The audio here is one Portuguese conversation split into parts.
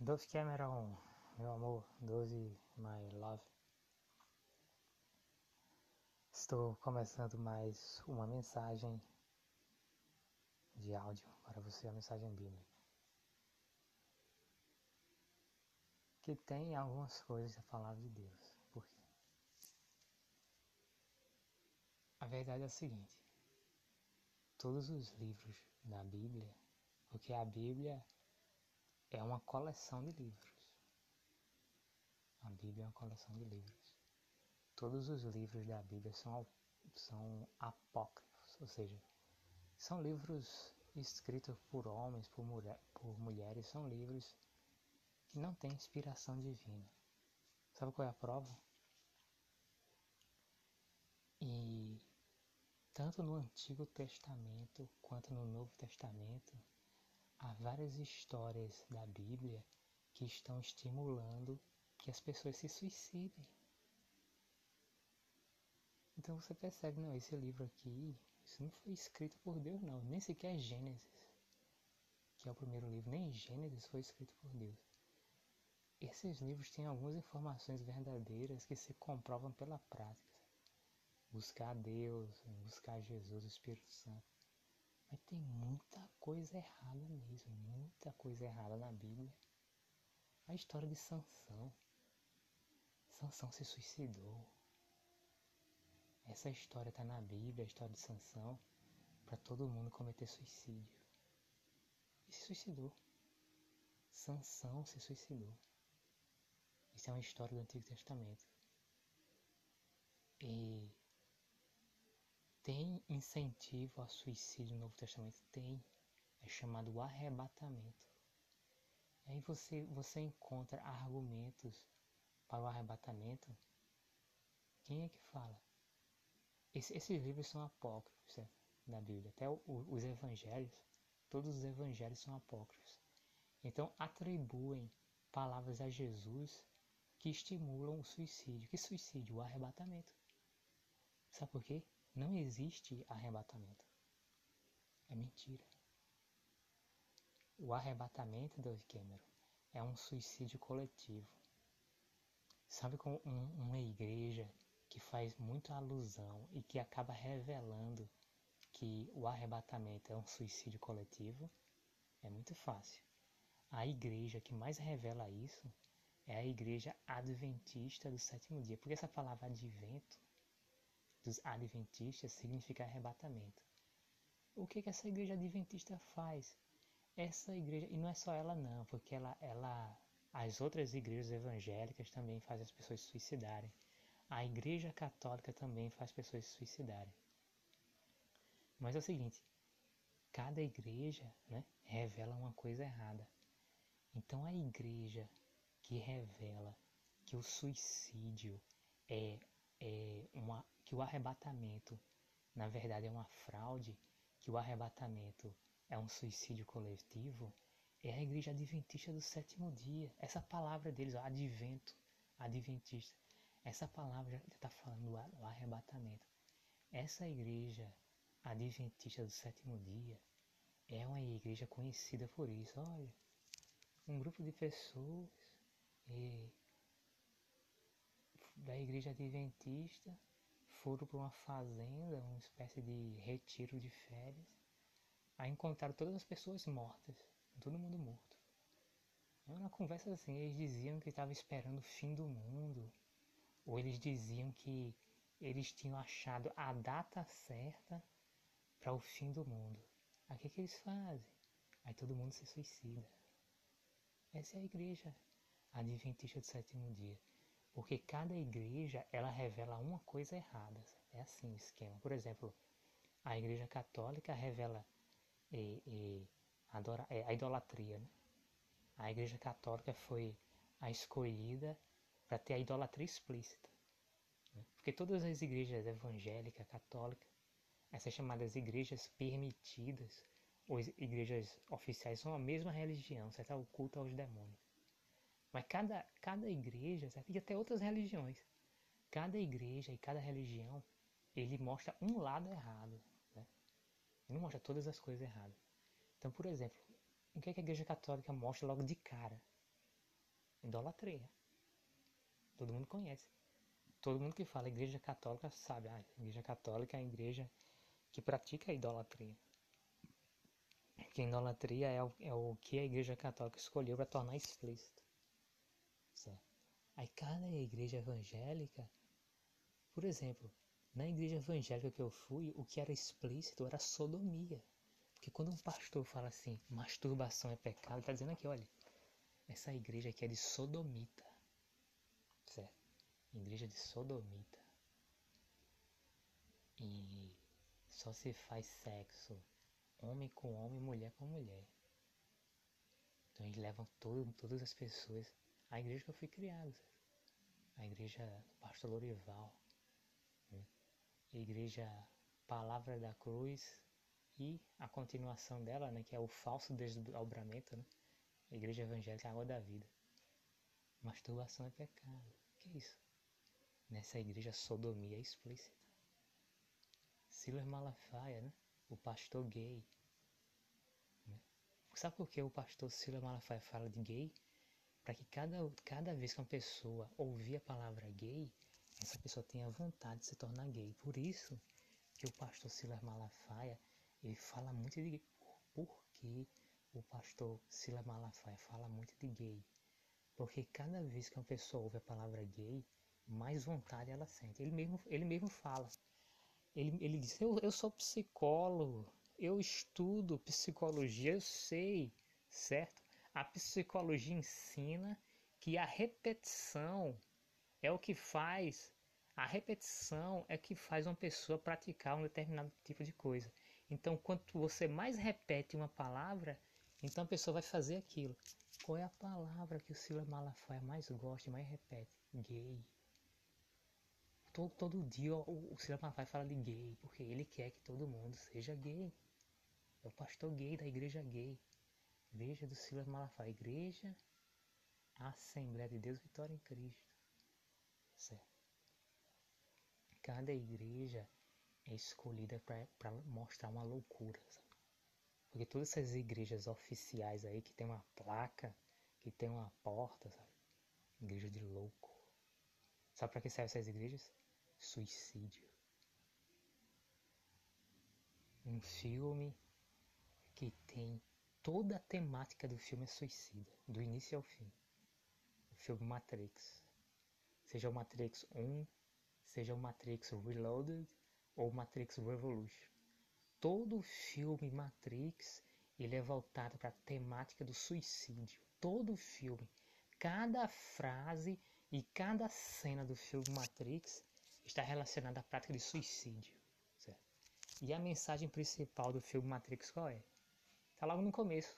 Dove Cameron, meu amor, Dove, my love. Estou começando mais uma mensagem de áudio para você, a mensagem bíblica, que tem algumas coisas da palavra de Deus. Por quê? A verdade é a seguinte: todos os livros da Bíblia, porque a Bíblia é uma coleção de livros. A Bíblia é uma coleção de livros. Todos os livros da Bíblia são apócrifos, ou seja, são livros escritos por homens, por mulheres, são livros que não têm inspiração divina. Sabe qual é a prova? E tanto no Antigo Testamento quanto no Novo Testamento, há várias histórias da Bíblia que estão estimulando que as pessoas se suicidem. Então você percebe, não, esse livro aqui, isso não foi escrito por Deus não, nem sequer Gênesis, que é o primeiro livro, nem Gênesis foi escrito por Deus. Esses livros têm algumas informações verdadeiras que se comprovam pela prática. Buscar a Deus, buscar Jesus, o Espírito Santo. Mas tem muita coisa errada mesmo, muita coisa errada na Bíblia. A história de Sansão. Sansão se suicidou. Essa história está na Bíblia, a história de Sansão, para todo mundo cometer suicídio. E se suicidou. Sansão se suicidou. Isso é uma história do Antigo Testamento. E tem incentivo ao suicídio no Novo Testamento? Tem. É chamado arrebatamento. E aí você encontra argumentos para o arrebatamento. Quem é que fala? Esses livros são apócrifos, certo? Da Bíblia. Até os evangelhos, todos os evangelhos são apócrifos. Então atribuem palavras a Jesus que estimulam o suicídio. Que suicídio? O arrebatamento. Sabe por quê? Não existe arrebatamento. É mentira. O arrebatamento, Dove Cameron, é um suicídio coletivo. Sabe como uma igreja que faz muita alusão e que acaba revelando que o arrebatamento é um suicídio coletivo? É muito fácil. A igreja que mais revela isso é a Igreja Adventista do Sétimo Dia. Porque essa palavra advento dos adventistas significa arrebatamento. O que essa igreja adventista faz? Essa igreja, e não é só ela não, porque as outras igrejas evangélicas também fazem as pessoas se suicidarem. A Igreja Católica também faz pessoas se suicidarem. Mas é o seguinte, cada igreja, né, revela uma coisa errada. Então a igreja que revela que o suicídio que o arrebatamento, na verdade, é uma fraude, que o arrebatamento é um suicídio coletivo, é a Igreja Adventista do Sétimo Dia. Essa palavra deles, ó, advento, adventista, essa palavra já está falando do arrebatamento. Essa Igreja Adventista do Sétimo Dia é uma igreja conhecida por isso. Olha, um grupo de pessoas da Igreja Adventista foram para uma fazenda, uma espécie de retiro de férias. Aí encontraram todas as pessoas mortas, todo mundo morto. Era uma conversa assim, eles diziam que estavam esperando o fim do mundo, ou eles diziam que eles tinham achado a data certa para o fim do mundo. Aí o que eles fazem? Aí todo mundo se suicida. Essa é a Igreja Adventista do Sétimo Dia. Porque cada igreja, ela revela uma coisa errada. É assim o esquema. Por exemplo, a Igreja Católica revela a idolatria. Né? A Igreja Católica foi a escolhida para ter a idolatria explícita. Né? Porque todas as igrejas evangélicas, católicas, essas chamadas igrejas permitidas, ou igrejas oficiais, são a mesma religião, certo? O culto aos demônios. Mas cada igreja, certo? E até outras religiões, cada igreja e cada religião, ele mostra um lado errado, né? Ele não mostra todas as coisas erradas. Então, por exemplo, o que é que a Igreja Católica mostra logo de cara? Idolatria. Todo mundo conhece. Todo mundo que fala igreja católica sabe. Ah, a igreja católica é a igreja que pratica a idolatria. Porque a idolatria é o que a igreja católica escolheu para tornar explícito. Certo? Aí cada igreja evangélica, por exemplo, na igreja evangélica que eu fui, o que era explícito era sodomia. Porque quando um pastor fala assim, masturbação é pecado, ele está dizendo aqui, olha, essa igreja aqui é de sodomita. Certo? Igreja de sodomita. E só se faz sexo homem com homem, mulher com mulher. Então eles levam todas as pessoas. A igreja que eu fui criado, certo? A igreja do pastor Lorival, né? Igreja Palavra da Cruz e a continuação dela, né, que é o falso desdobramento, né? A igreja evangélica Água da Vida. Masturbação é pecado. Que é isso? Nessa igreja sodomia é explícita. Silas Malafaia, né? O pastor gay, né? Sabe por que o pastor Silas Malafaia fala de gay? Para que cada vez que uma pessoa ouvir a palavra gay, essa pessoa tenha vontade de se tornar gay. Por isso que o pastor Silas Malafaia, ele fala muito de gay. Por que o pastor Silas Malafaia fala muito de gay? Porque cada vez que uma pessoa ouve a palavra gay, mais vontade ela sente. Ele mesmo fala. Ele diz, eu sou psicólogo, eu estudo psicologia, eu sei, certo? A psicologia ensina que a repetição é o que faz uma pessoa praticar um determinado tipo de coisa. Então, quanto você mais repete uma palavra, então a pessoa vai fazer aquilo. Qual é a palavra que o Silas Malafaia mais gosta e mais repete? Gay. Todo dia o Silas Malafaia fala de gay, porque ele quer que todo mundo seja gay. É o pastor gay da igreja gay. Igreja do Silas Malafaia, Igreja Assembleia de Deus Vitória em Cristo, certo? Cada igreja é escolhida para mostrar uma loucura, sabe? Porque todas essas igrejas oficiais aí, que tem uma placa, que tem uma porta, sabe? Igreja de louco. Sabe para que servem essas igrejas? Suicídio. Um filme que tem... Toda a temática do filme é suicida, do início ao fim. O filme Matrix. Seja o Matrix 1, seja o Matrix Reloaded ou Matrix Revolution. Todo o filme Matrix, ele é voltado para a temática do suicídio. Todo o filme, cada frase e cada cena do filme Matrix está relacionada à prática de suicídio. Certo? E a mensagem principal do filme Matrix qual é? Tá logo no começo.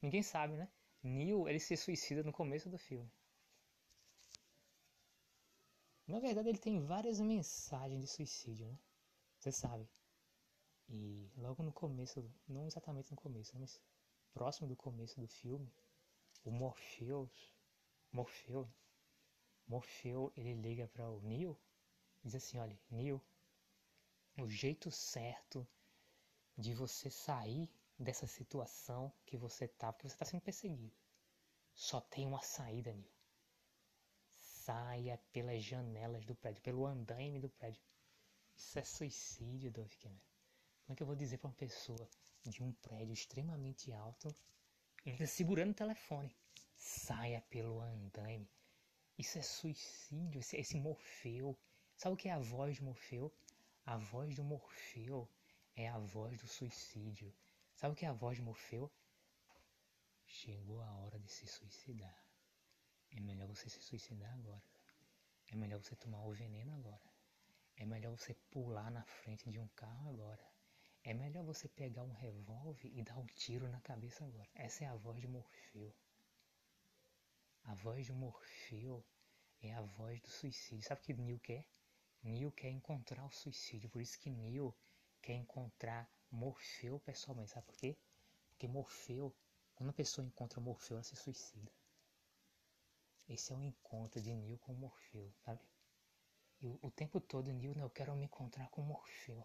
Ninguém sabe, né? Neo, ele se suicida no começo do filme. Na verdade, ele tem várias mensagens de suicídio, né? Você sabe. E logo no começo, não exatamente no começo, mas próximo do começo do filme, o Morpheus, ele liga para o Neo e diz assim, olha, Neo, o jeito certo de você sair dessa situação que você tá, porque você tá sendo perseguido. Só tem uma saída, Neo. Saia pelas janelas do prédio, pelo andaime do prédio. Isso é suicídio, Dove Cameron. Como é que eu vou dizer pra uma pessoa de um prédio extremamente alto, ele tá segurando o telefone, saia pelo andaime? Isso é suicídio, esse Morfeu. Sabe o que é a voz de Morfeu? A voz do Morfeu é a voz do suicídio. Sabe o que é a voz de Morfeu? Chegou a hora de se suicidar. É melhor você se suicidar agora. É melhor você tomar o veneno agora. É melhor você pular na frente de um carro agora. É melhor você pegar um revólver e dar um tiro na cabeça agora. Essa é a voz de Morfeu. A voz de Morfeu é a voz do suicídio. Sabe o que Neo quer? Neo quer encontrar o suicídio. Por isso que Neo quer encontrar Morfeu pessoalmente, sabe por quê? Porque Morfeu, quando a pessoa encontra Morfeu, ela se suicida. Esse é um encontro de Neo com Morfeu, sabe? E o tempo todo, Neo, eu quero me encontrar com Morfeu.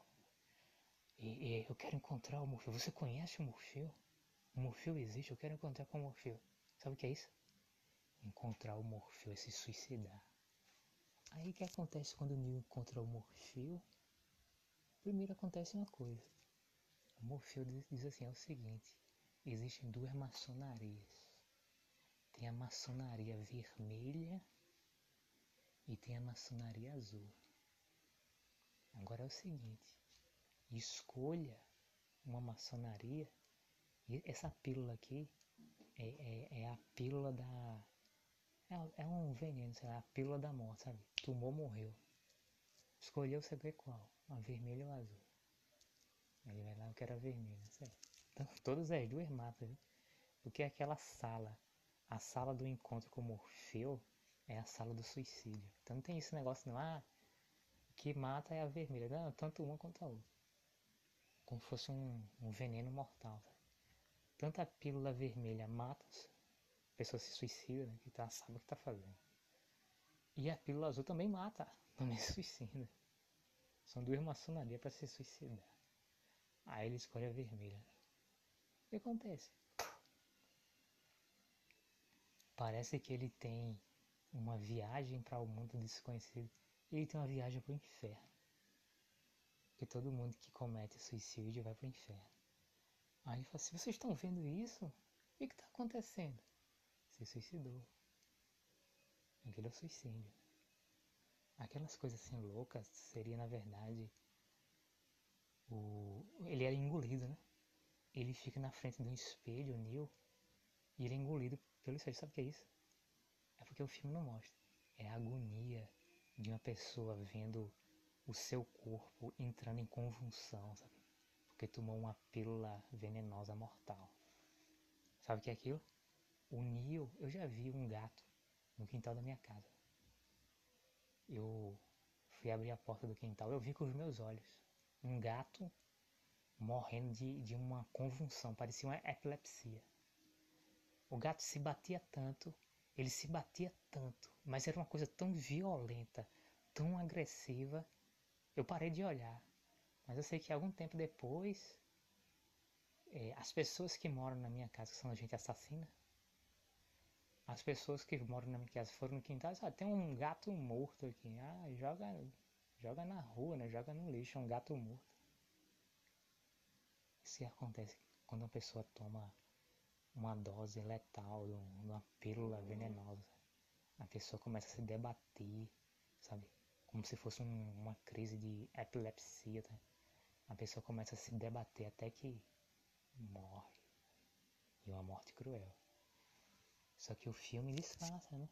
E eu quero encontrar o Morfeu. Você conhece o Morfeu? O Morfeu existe, eu quero encontrar com o Morfeu. Sabe o que é isso? encontrar o Morfeu e se suicidar. Aí o que acontece quando o Neo encontra o Morfeu? Primeiro acontece uma coisa. O Morfeu diz assim, é o seguinte: existem duas maçonarias. Tem a maçonaria vermelha e tem a maçonaria azul. Agora é o seguinte, escolha uma maçonaria. E essa pílula aqui é a pílula da... É um veneno, sei lá, a pílula da morte, sabe? Tomou, morreu. Escolheu saber qual, a vermelha ou a azul. Ele vai lá, eu quero a vermelha, sei lá. Então, todas as duas matam, viu? Porque aquela sala, a sala do encontro com o Morfeu, é a sala do suicídio. Então não tem esse negócio não, ah, que mata é a vermelha. Não, tanto uma quanto a outra. Como se fosse um veneno mortal, sabe? Tanto a pílula vermelha mata, a pessoa se suicida, né? Que tá, sabe o que tá fazendo. E a pílula azul também mata, também se suicida. São duas maçonarias para se suicidar. Aí ele escolhe a vermelha. O que acontece? Parece que ele tem uma viagem para o mundo desconhecido. Ele tem uma viagem para o inferno. Porque todo mundo que comete suicídio vai para o inferno. Aí ele fala assim, vocês estão vendo isso? O que está acontecendo? Se suicidou. Aquilo é suicídio. Aquelas coisas assim loucas seria, na verdade, ele era engolido, né? Ele fica na frente de um espelho, o Neo, e ele é engolido pelo espelho. Sabe o que é isso? É porque o filme não mostra. É a agonia de uma pessoa vendo o seu corpo entrando em convulsão, sabe? Porque tomou uma pílula venenosa mortal. Sabe o que é aquilo? O Neo, eu já vi um gato no quintal da minha casa. Eu fui abrir a porta do quintal, eu vi com os meus olhos um gato morrendo de uma convulsão, parecia uma epilepsia. O gato se batia tanto, ele se batia tanto, mas era uma coisa tão violenta, tão agressiva, eu parei de olhar. Mas eu sei que algum tempo depois, as pessoas que moram na minha casa, que são gente assassina, as pessoas que moram na minha casa foram no quintal e disseram, ah, tem um gato morto aqui, ah, joga na rua, né? Joga no lixo, é um gato morto. Isso acontece quando uma pessoa toma uma dose letal, uma pílula venenosa. A pessoa começa a se debater, sabe? Como se fosse uma crise de epilepsia, tá? A pessoa começa a se debater até que morre. E uma morte cruel. Só que o filme disfarça, né?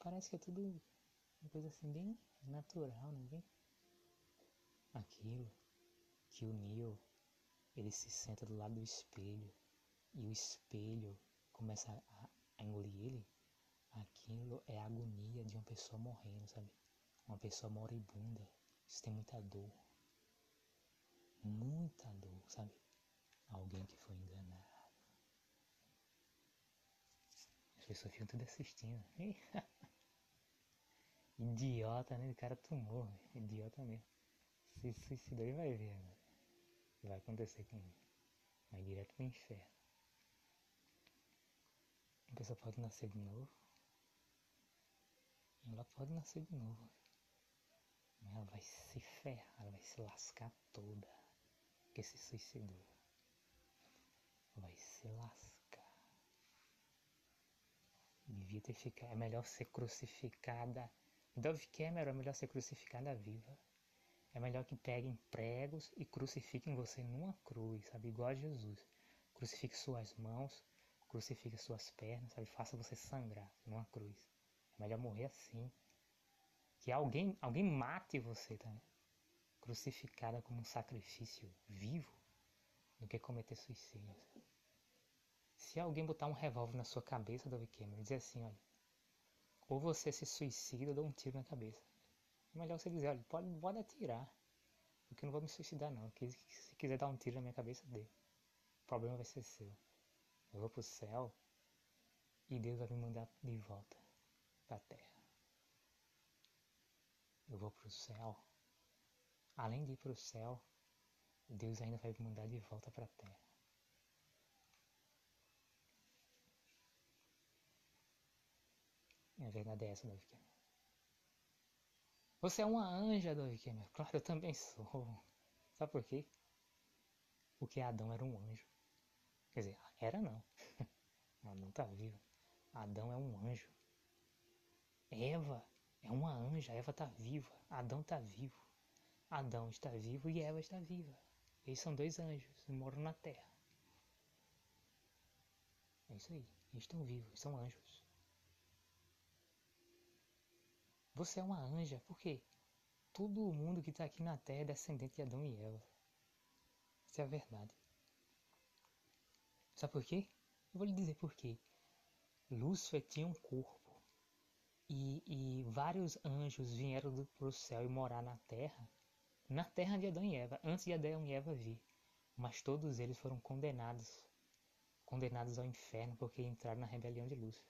Parece que é tudo uma coisa assim bem natural, né? Bem... Aquilo que o Neo, ele se senta do lado do espelho e o espelho começa a engolir ele. Aquilo é a agonia de uma pessoa morrendo, sabe? Uma pessoa moribunda, isso tem muita dor, sabe? Alguém que foi enganado. As pessoas ficam tudo assistindo. Idiota, né? O cara tomou, né? Idiota mesmo. Se suicidou e vai ver, né? O que vai acontecer com ele. Vai direto pro inferno. A pessoa pode nascer de novo. Ela pode nascer de novo. Ela vai se ferrar, ela vai se lascar toda, porque se suicidou. Vai se lascar. Devia ter ficado. É melhor ser crucificada. Dove Cameron, é melhor ser crucificada viva. É melhor que peguem pregos e crucifiquem você numa cruz, sabe? Igual a Jesus. Crucifique suas mãos, crucifique suas pernas, sabe? Faça você sangrar numa cruz. É melhor morrer assim. Que alguém mate você também. Crucificada como um sacrifício vivo do que cometer suicídio. Se alguém botar um revólver na sua cabeça, Dove Cameron, e dizer assim, olha, ou você se suicida ou dá um tiro na cabeça. É melhor você dizer, olha, pode atirar, porque eu não vou me suicidar não. Se quiser dar um tiro na minha cabeça, dê. O problema vai ser seu. Eu vou pro céu e Deus vai me mandar de volta pra terra. Eu vou pro céu. Além de ir pro céu, Deus ainda vai me mandar de volta pra terra. minha verdade é essa, Dove Cameron. Você é uma anja, Dove Cameron. Claro, eu também sou. Sabe por quê? Porque Adão era um anjo. Quer dizer, era não. Adão tá vivo. Adão é um anjo. Eva é uma anja. Eva tá viva. Adão tá vivo. Adão está vivo e Eva está viva. Eles são dois anjos e moram na terra. É isso aí. Eles estão vivos. São anjos. Você é uma anja. Por quê? Todo mundo que está aqui na terra é descendente de Adão e Eva. Essa é a verdade. Sabe por quê? Eu vou lhe dizer por quê. Lúcifer tinha um corpo. E vários anjos vieram para o céu e morar na terra. Na terra de Adão e Eva, antes de Adão e Eva vir. Mas todos eles foram condenados ao inferno porque entraram na rebelião de Lúcifer.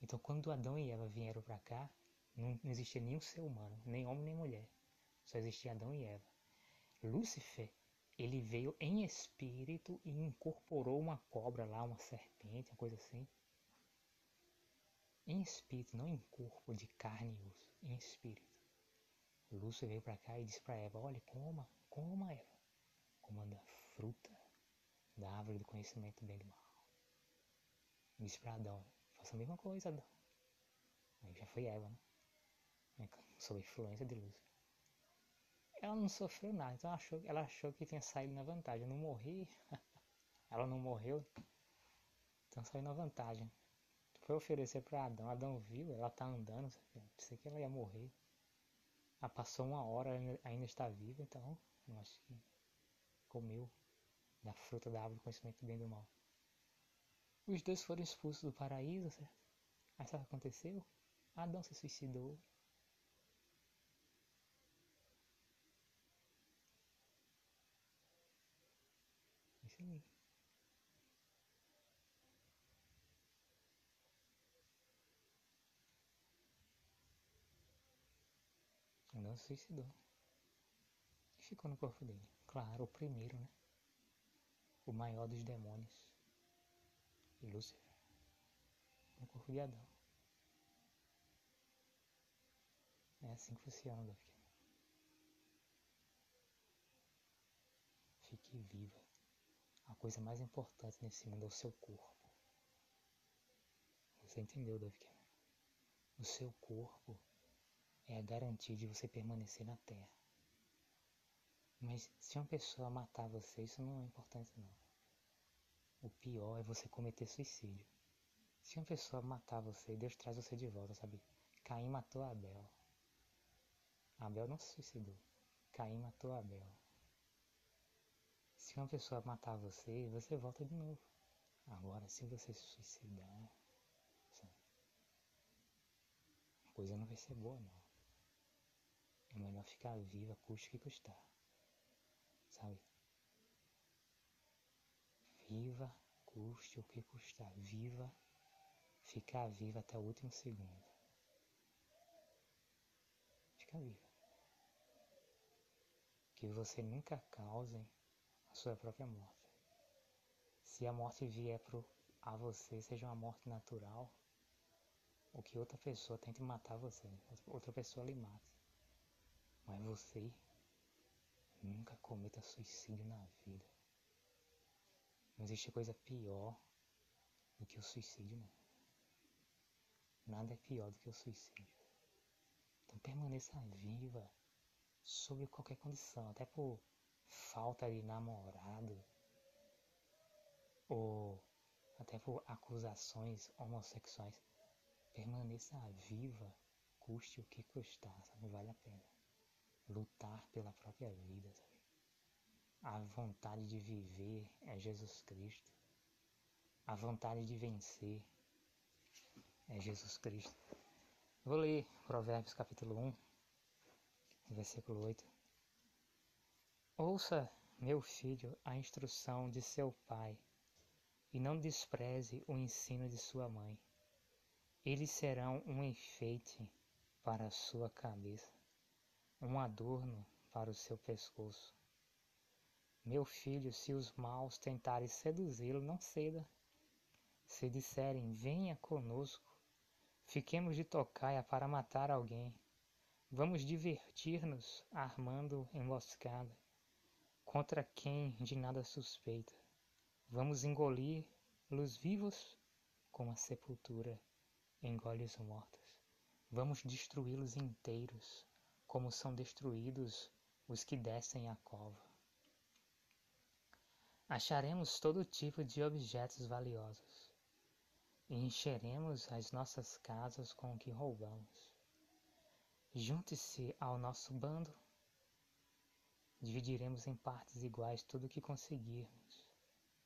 Então quando Adão e Eva vieram para cá, não existia nenhum ser humano, nem homem nem mulher. Só existia Adão e Eva. Lúcifer, ele veio em espírito e incorporou uma cobra lá, uma serpente, uma coisa assim. Em espírito, não em corpo de carne e osso, em espírito. Lúcifer veio para cá e disse para Eva: olha, coma Eva. Coma da fruta da árvore do conhecimento do bem e do mal. E disse para Adão: faça a mesma coisa, Adão. Aí já foi Eva, né? Sob a influência de Lúcifer. Ela não sofreu nada, então ela achou que tinha saído na vantagem. Eu não morri, ela não morreu, então saiu na vantagem. Foi oferecer para Adão, Adão viu, ela tá andando, pensei que ela ia morrer. Ela passou uma hora, ainda está viva, então eu acho que comeu da fruta da árvore do conhecimento do bem e do mal. Os dois foram expulsos do paraíso, certo? Aí sabe o que aconteceu? Adão se suicidou. Isso aí. Adão se suicidou. E ficou no corpo dele. Claro, o primeiro, né? O maior dos demônios. E Lúcifer. No corpo de Adão. É assim que funciona, Dove Cameron. Fique viva. A coisa mais importante nesse mundo é o seu corpo. Você entendeu, Dove Cameron? O seu corpo é a garantia de você permanecer na Terra. Mas se uma pessoa matar você, isso não é importante não. O pior é você cometer suicídio. Se uma pessoa matar você, Deus traz você de volta, sabe? Caim matou Abel. Abel não se suicidou. Caim matou Abel. Se uma pessoa matar você, você volta de novo. Agora, se você se suicidar, sabe? A coisa não vai ser boa, não. É melhor ficar viva, custe o que custar. Sabe? Viva, custe o que custar. Viva. Ficar viva até o último segundo. Fica viva. Que você nunca cause a sua própria morte. Se a morte vier a você, seja uma morte natural, ou que outra pessoa tente matar você, outra pessoa lhe mate. Mas você nunca cometa suicídio na vida. Não existe coisa pior do que o suicídio, não. Nada é pior do que o suicídio. Então permaneça viva sob qualquer condição, até por falta de namorado, ou até por acusações homossexuais. Permaneça viva, custe o que custar, sabe? Vale a pena. Lutar pela própria vida, sabe? A vontade de viver é Jesus Cristo. A vontade de vencer é Jesus Cristo. Vou ler Provérbios capítulo 1, versículo 8. Ouça, meu filho, a instrução de seu pai, e não despreze o ensino de sua mãe. Eles serão um enfeite para a sua cabeça, um adorno para o seu pescoço. Meu filho, se os maus tentarem seduzi-lo, não ceda. Se disserem, venha conosco, Fiquemos de tocaia para matar alguém. Vamos divertir-nos armando emboscada contra quem de nada suspeita. Vamos engolir-los vivos como a sepultura engole os mortos. Vamos destruí-los inteiros como são destruídos os que descem à cova. Acharemos todo tipo de objetos valiosos e encheremos as nossas casas com o que roubamos. Junte-se ao nosso bando. Dividiremos em partes iguais tudo o que conseguirmos.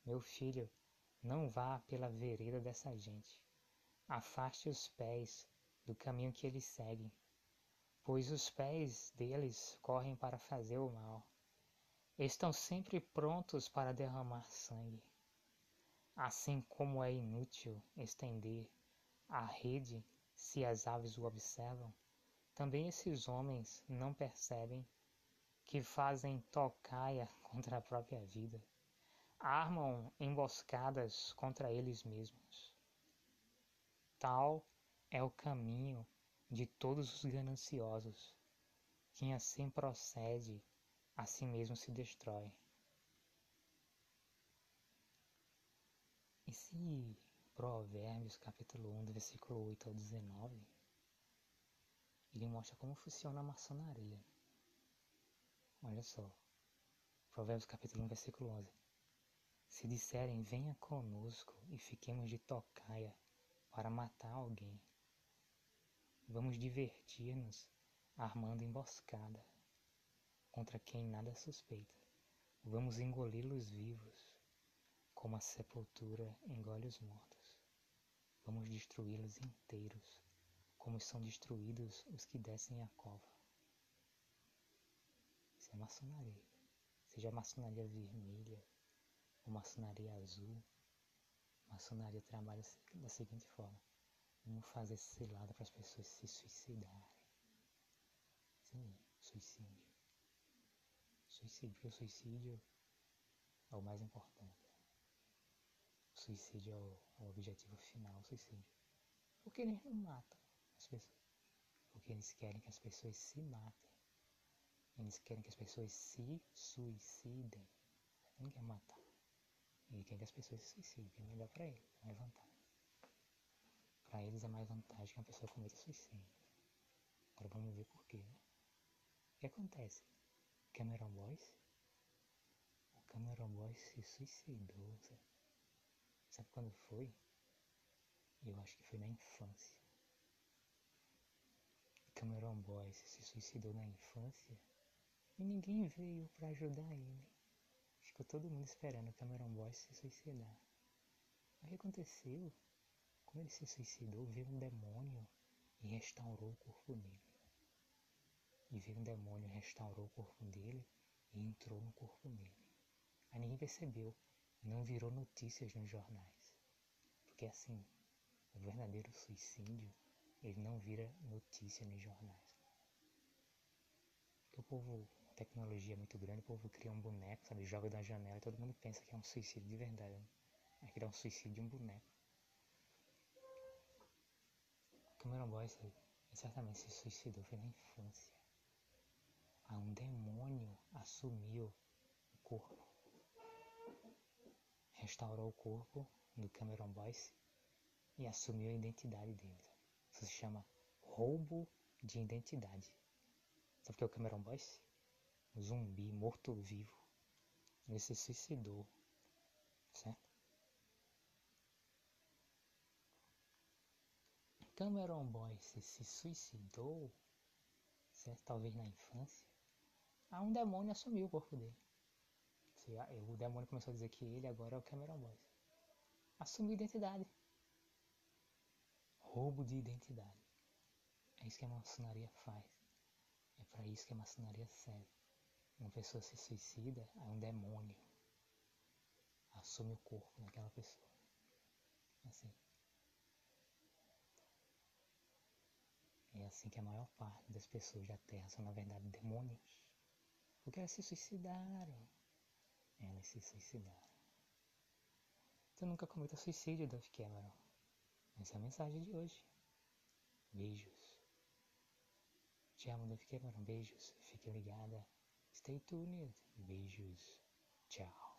Meu filho, não vá pela vereda dessa gente. Afaste os pés do caminho que eles seguem, pois os pés deles correm para fazer o mal. Estão sempre prontos para derramar sangue. Assim como é inútil estender a rede se as aves o observam, também esses homens não percebem que fazem tocaia contra a própria vida. Armam emboscadas contra eles mesmos. Tal é o caminho de todos os gananciosos. Quem assim procede, a si mesmo se destrói. E se Provérbios capítulo 1, do versículo 8 ao 19... ele mostra como funciona a maçonaria. Olha só. Provérbios capítulo 1, versículo 11. Se disserem, venha conosco e fiquemos de tocaia para matar alguém. Vamos divertir-nos armando emboscada contra quem nada suspeita. Vamos engoli-los vivos como a sepultura engole os mortos. Vamos destruí-los inteiros como são destruídos os que descem à cova. Isso é maçonaria. Seja maçonaria vermelha ou maçonaria azul, maçonaria trabalha da seguinte forma: vamos fazer cilada para as pessoas se suicidarem. Sim, suicídio. O suicídio é o mais importante. O suicídio é o objetivo final, o suicídio. Porque eles não matam as pessoas, porque eles querem que as pessoas se matem, eles querem que as pessoas se suicidem. Ele não quer matar, ele quer que as pessoas se suicidem, que é melhor para ele, é mais vantagem. Para eles é mais vantagem que uma pessoa cometa suicídio. Agora vamos ver por quê, né? O que acontece? O Cameron Boyce se suicidou, sabe quando foi? Eu acho que foi na infância. Cameron Boyce se suicidou na infância e ninguém veio para ajudar ele. Ficou todo mundo esperando o Cameron Boyce se suicidar. Mas o que aconteceu? Como ele se suicidou, veio um demônio e restaurou o corpo dele. E entrou no corpo dele. Aí ninguém percebeu, não virou notícias nos jornais. Porque assim, o verdadeiro suicídio, ele não vira notícia nos jornais. Porque o povo, a tecnologia é muito grande, o povo cria um boneco, sabe, joga da janela e todo mundo pensa que é um suicídio de verdade. Vai criar um suicídio de um boneco. O Cameron Boyce, ele certamente se suicidou, foi na infância. Aí um demônio assumiu o corpo. Restaurou o corpo do Cameron Boyce e assumiu a identidade dele. Isso se chama roubo de identidade. Sabe o que é o Cameron Boyce? Um zumbi morto-vivo. Ele se suicidou. Certo? Cameron Boyce se suicidou, certo? Talvez na infância. Ah, um demônio assumiu o corpo dele. O demônio começou a dizer que ele agora é o Cameron Boyce. Assumiu a identidade. Roubo de identidade. É isso que a maçonaria faz. É para isso que a maçonaria serve. Uma pessoa se suicida, aí um demônio assume o corpo daquela pessoa. Assim. É assim que a maior parte das pessoas da Terra são, na verdade, demônios. Porque elas se suicidaram. Então nunca cometa suicídio, Dove Cameron. Essa é a mensagem de hoje. Beijos. Te amo, Dove Cameron. Beijos. Fique ligada. Stay tuned. Beijos. Tchau.